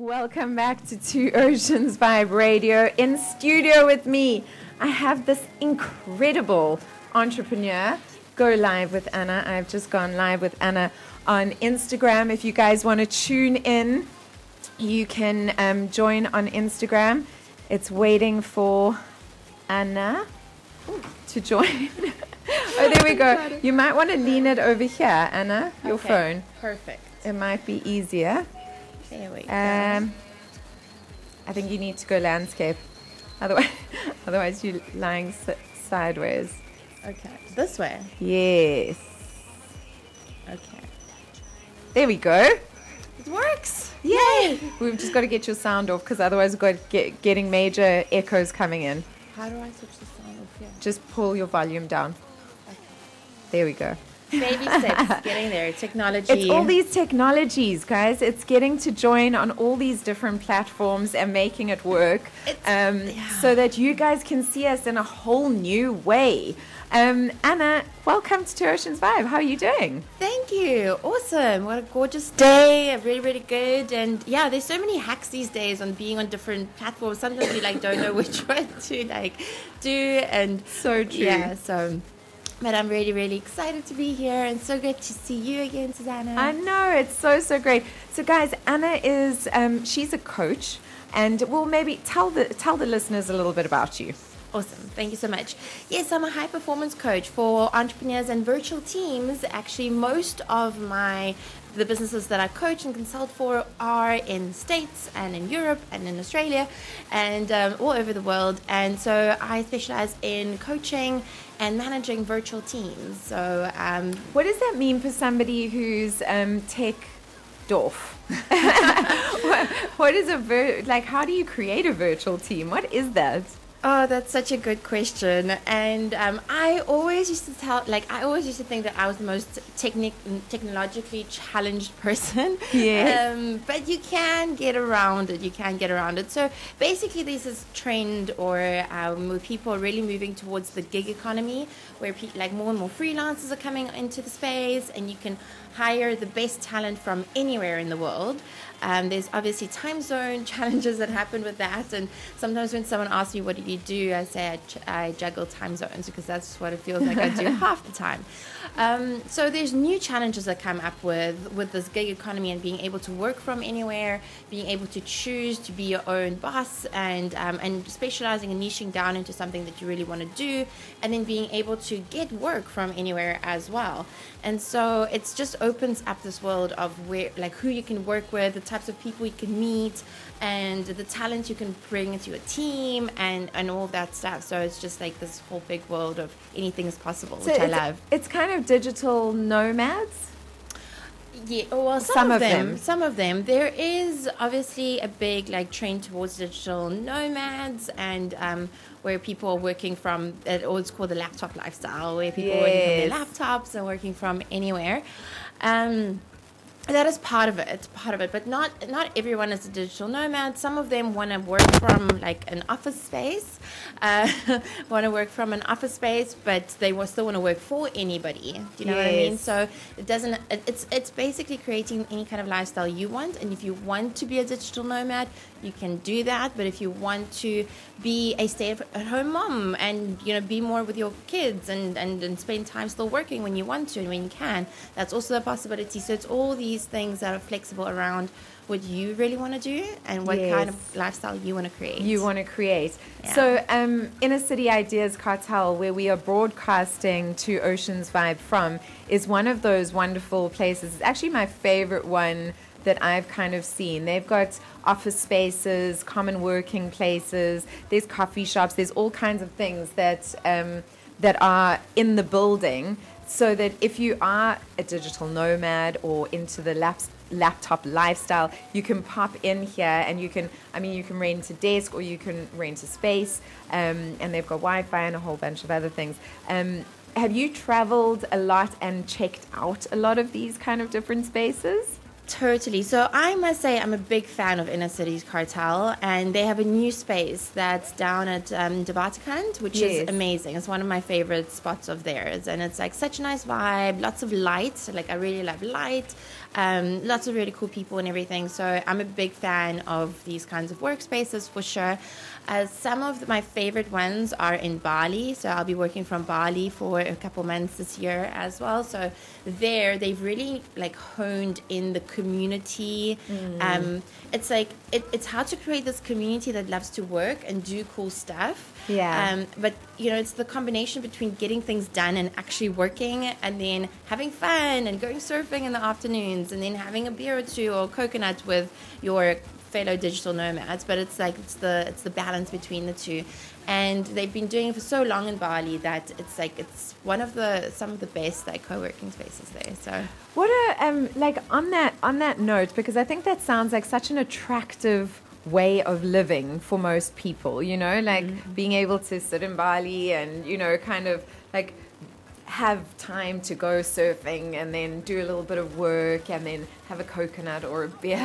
Welcome back to Two Oceans Vibe Radio. In studio with me, I have this incredible entrepreneur. Go live with Anna. I've just gone live with Anna on Instagram. If you guys want to tune in, you can join on Instagram. It's waiting for Anna to join. Oh, there we go. You might want to lean it over here, Anna, your phone. Perfect. It might be easier. There we go. I think you need to go landscape. Otherwise you're lying sideways. Okay. This way? Yes. Okay. There we go. It works. Yay. We've just got to get your sound off because otherwise we've got getting major echoes coming in. How do I switch the sound off here? Just pull your volume down. Okay. There we go. Baby steps, getting there. Technology. It's all these technologies, guys. It's getting to join on all these different platforms and making it work so that you guys can see us in a whole new way. Anna, welcome to Two Oceans Vibe. How are you doing? Thank you. Awesome. What a gorgeous day. Really, really good. And yeah, there's so many hacks these days on being on different platforms. Sometimes we like don't know which one to like do. And so true. Yeah. So. But I'm really, really excited to be here and so great to see you again, Susana. I know, it's so great. So guys, Anna is, she's a coach, and we'll maybe tell the listeners a little bit about you. Awesome. Thank you so much. Yes, I'm a high-performance coach for entrepreneurs and virtual teams. Actually, most of the businesses that I coach and consult for are in the States and in Europe and in Australia and all over the world. And so I specialize in coaching and managing virtual teams. So what does that mean for somebody who's tech dorf? What is how do you create a virtual team? What is that? Oh, that's such a good question. And I always used to think that I was the most technologically challenged person. Yes. But you can get around it. So basically this is trend or people are really moving towards the gig economy where more and more freelancers are coming into the space and you can hire the best talent from anywhere in the world. There's obviously time zone challenges that happen with that, and sometimes when someone asks me what do you do, I say I juggle time zones because that's what it feels like I do half the time. So there's new challenges that come up with this gig economy and being able to work from anywhere, being able to choose to be your own boss, and specializing and niching down into something that you really want to do, and then being able to get work from anywhere as well. And so it just opens up this world of who you can work with, the types of people you can meet, and the talent you can bring to your team, and all of that stuff. So it's just like this whole big world of anything is possible, which I love. It's kind of digital nomads. Yeah, well, some of them. There is obviously a big trend towards digital nomads, and where people are working from, it's called the laptop lifestyle, where people are working from their laptops and working from anywhere. That is part of it, but not everyone is a digital nomad. Some of them want to work from an office space, but they still want to work for anybody. Do you know what I mean? So it doesn't. It's basically creating any kind of lifestyle you want, and if you want to be a digital nomad, you can do that. But if you want to be a stay-at-home mom and be more with your kids and spend time still working when you want to and when you can, that's also a possibility. So it's all these things that are flexible around what you really want to do and what kind of lifestyle you want to create. Yeah. So Inner City Ideas Cartel, where we are broadcasting Two Oceans Vibe from, is one of those wonderful places. It's actually my favorite one that I've kind of seen. They've got office spaces, common working places, there's coffee shops, there's all kinds of things that are in the building. So that if you are a digital nomad or into the laptop lifestyle, you can pop in here and you can rent a desk or you can rent a space, and they've got Wi-Fi and a whole bunch of other things. Have you traveled a lot and checked out a lot of these kind of different spaces? Totally. So I must say I'm a big fan of Inner Cities Cartel, and they have a new space that's down at Dabatikant, which yes. is amazing. It's one of my favorite spots of theirs, and it's like such a nice vibe, lots of light. So, like, I really love light, lots of really cool people and everything. So I'm a big fan of these kinds of workspaces for sure. Some of my favorite ones are in Bali. So I'll be working from Bali for a couple months this year as well. So there they've really like honed in the community. It's like it's how to create this community that loves to work and do cool stuff. But you know, it's the combination between getting things done and actually working, and then having fun and going surfing in the afternoons, and then having a beer or two or coconut with your fellow digital nomads. But it's like it's the balance between the two, and they've been doing it for so long in Bali that it's like it's one of the some of the best like co-working spaces there. So what a like on that note, because I think that sounds like such an attractive way of living for most people, you know, like being able to sit in Bali and, you know, kind of like have time to go surfing and then do a little bit of work and then have a coconut or a beer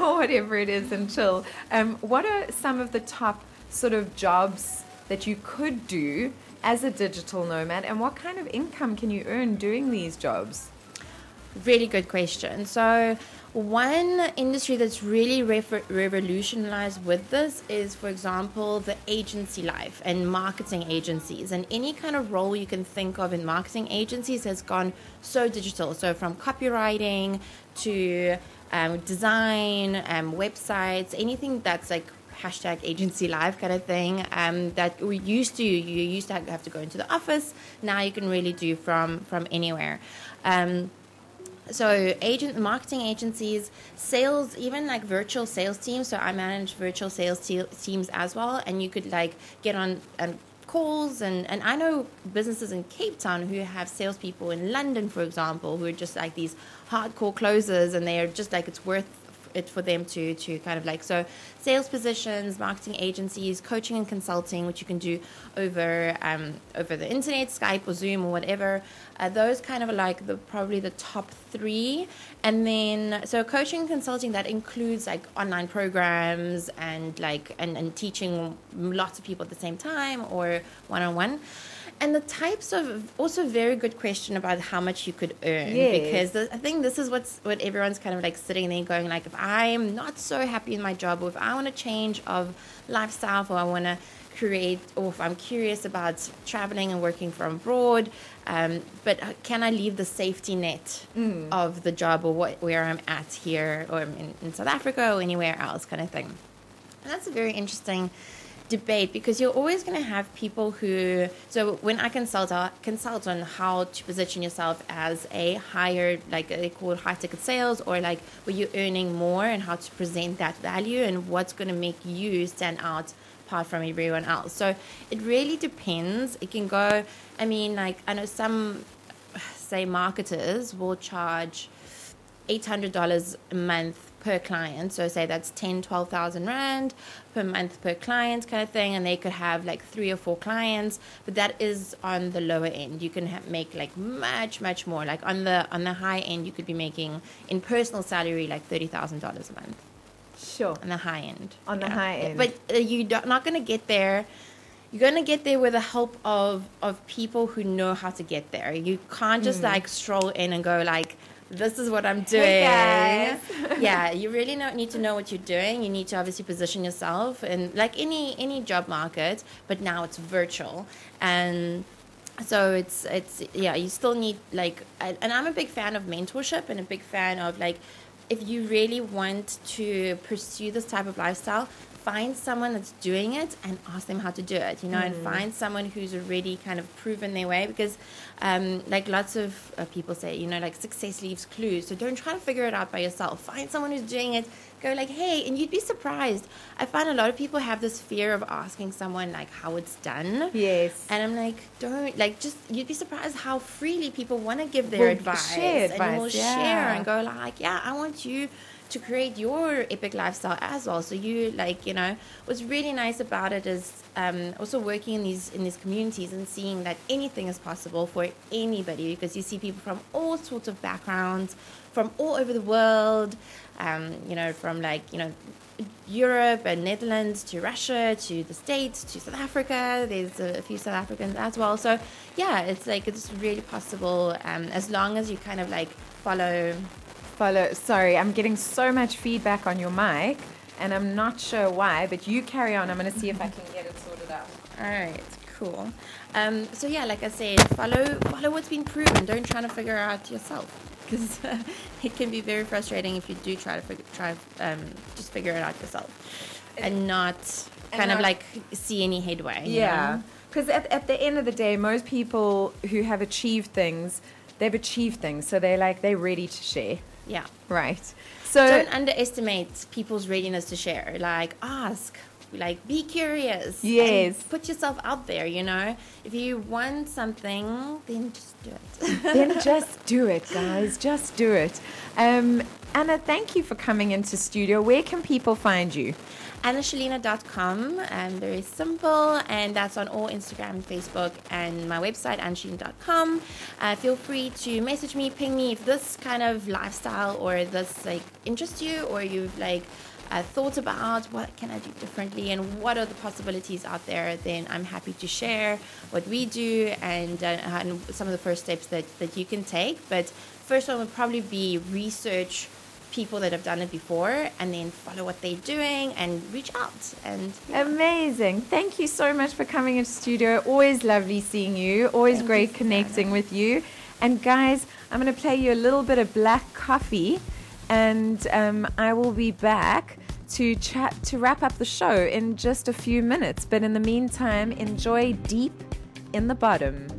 or whatever it is and chill. What are some of the top sort of jobs that you could do as a digital nomad, and what kind of income can you earn doing these jobs? Really good question. So one industry that's really revolutionized with this is, for example, the agency life and marketing agencies. And any kind of role you can think of in marketing agencies has gone so digital. So from copywriting to design, websites, anything that's like #agency life kind of thing, that we used to have to go into the office. Now you can really do from anywhere. So marketing agencies, sales, even like virtual sales teams. So I manage virtual sales teams as well. And you could like get on calls. And I know businesses in Cape Town who have salespeople in London, for example, who are just like these hardcore closers, and they are just like it's worth it for them to kind of like, so sales positions, marketing agencies, coaching and consulting, which you can do over the internet, Skype or Zoom or whatever. Those kind of are like probably the top three. And then so coaching and consulting, that includes like online programs and like and teaching lots of people at the same time or one-on-one. And the types of, also very good question about how much you could earn, because I think this is what everyone's kind of like sitting there going like, if I'm not so happy in my job, or if I want to change of lifestyle, or I want to create, or if I'm curious about traveling and working from abroad, but can I leave the safety net of the job or where I'm at here or in South Africa or anywhere else kind of thing. And that's a very interesting debate, because you're always going to have people who, so when I consult on how to position yourself as a higher, like they call high ticket sales, or like where you're earning more, and how to present that value and what's going to make you stand out apart from everyone else. So it really depends. It can go, I mean, like I know some say marketers will charge $800 a month per client, so say that's 10-12,000 rand per month per client kind of thing, and they could have like 3 or 4 clients, but that is on the lower end. You can make like much more, like on the high end you could be making in personal salary like $30,000 a month, sure, on the high end, the high end. But you're not going to get there. You're going to get there with the help of people who know how to get there. You can't just like stroll in and go like, this is what I'm doing. Hey guys. Yeah, you really need to know what you're doing. You need to obviously position yourself in like any job market, but now it's virtual. And so it's yeah, you still need like, and I'm a big fan of mentorship and a big fan of like, if you really want to pursue this type of lifestyle, find someone that's doing it and ask them how to do it, you know, and find someone who's already kind of proven their way, because like lots of people say, you know, like success leaves clues. So don't try to figure it out by yourself. Find someone who's doing it. Go like, hey, and you'd be surprised. I find a lot of people have this fear of asking someone like how it's done. Yes. And I'm like, don't, like, just, you'd be surprised how freely people want to give their advice. Share advice. And we'll share and go like, yeah, I want you to create your epic lifestyle as well. So you like, you know, what's really nice about it is also working in these communities and seeing that anything is possible for anybody, because you see people from all sorts of backgrounds, from all over the world, you know, from like, you know, Europe and Netherlands to Russia to the States to South Africa. There's a few South Africans as well. So yeah, it's like it's really possible as long as you kind of like follow. Sorry, I'm getting so much feedback on your mic and I'm not sure why, but you carry on. I'm going to see if I can get it sorted out. All right, cool. So yeah, like I said, follow what's been proven. Don't try to figure out yourself, because it can be very frustrating if you do try to just figure it out yourself and not see any headway. Yeah, because at the end of the day, most people who have achieved things, they've achieved things, so they're ready to share. Yeah. Right. So don't underestimate people's readiness to share. Like, ask. Like, be curious. Yes. Put yourself out there, you know. If you want something, then just do it. Then just do it, guys. Just do it. Anna, thank you for coming into studio. Where can people find you? AnnaSheline.com. Very simple. And that's on all Instagram, Facebook, and my website, AnnaSheline.com. Feel free to message me, ping me if this kind of lifestyle or this, like, interests you, or you've, like, thought about what can I do differently and what are the possibilities out there. Then I'm happy to share what we do and some of the first steps that you can take. But first one would probably be research people that have done it before and then follow what they're doing and reach out. And yeah. Amazing. Thank you so much for coming into studio. Always lovely seeing you. Always great connecting with you. And guys, I'm going to play you a little bit of black coffee. And I will be back to wrap up the show in just a few minutes. But in the meantime, enjoy Deep in the Bottom.